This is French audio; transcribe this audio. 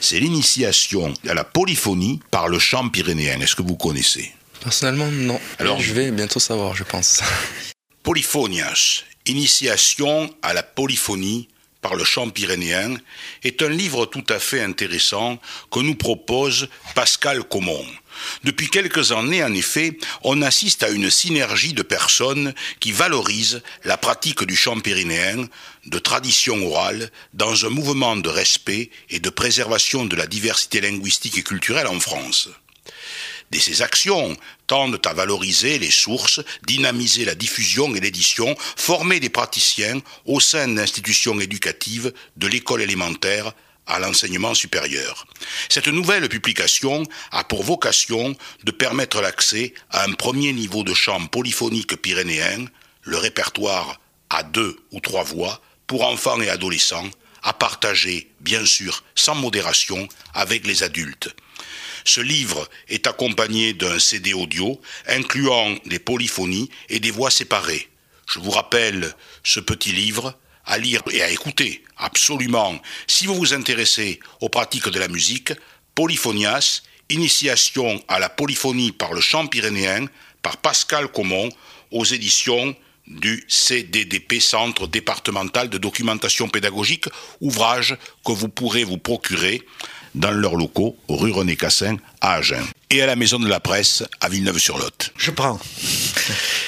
c'est l'initiation à la polyphonie par le chant pyrénéen. Est-ce que vous connaissez ? Personnellement, non. Alors, je vais bientôt savoir, je pense. Polyphonias, initiation à la polyphonie par le chant pyrénéen, est un livre tout à fait intéressant que nous propose Pascal Caumont. Depuis quelques années, en effet, on assiste à une synergie de personnes qui valorisent la pratique du chant pyrénéen, de tradition orale, dans un mouvement de respect et de préservation de la diversité linguistique et culturelle en France. De ces actions tendent à valoriser les sources, dynamiser la diffusion et l'édition, former des praticiens au sein d'institutions éducatives de l'école élémentaire à l'enseignement supérieur. Cette nouvelle publication a pour vocation de permettre l'accès à un premier niveau de chant polyphonique pyrénéen, le répertoire à 2 ou 3 voix pour enfants et adolescents, à partager, bien sûr, sans modération avec les adultes. Ce livre est accompagné d'un CD audio incluant des polyphonies et des voix séparées. Je vous rappelle ce petit livre à lire et à écouter, absolument. Si vous vous intéressez aux pratiques de la musique, Polyphonias, initiation à la polyphonie par le chant pyrénéen, par Pascal Caumont, aux éditions du CDDP, Centre départemental de documentation pédagogique, ouvrage que vous pourrez vous procurer dans leurs locaux, rue René Cassin, à Agen, et à la Maison de la Presse, à Villeneuve-sur-Lot. Je prends.